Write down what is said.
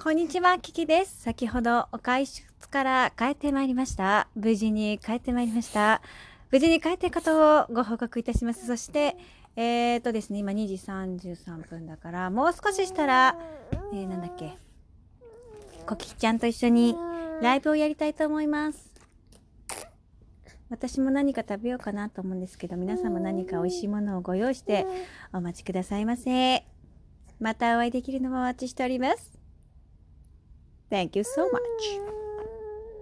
こんにちは、キキです。先ほどお外出から帰ってまいりました。無事に帰ってまいりました。無事に帰ってことをご報告いたします。そして、ですね、今2時33分だから、もう少ししたら、なんだっけ、コキちゃんと一緒にライブをやりたいと思います。私も何か食べようかなと思うんですけど、皆さんも何か美味しいものをご用意してお待ちくださいませ。またお会いできるのをお待ちしております。Thank you so much.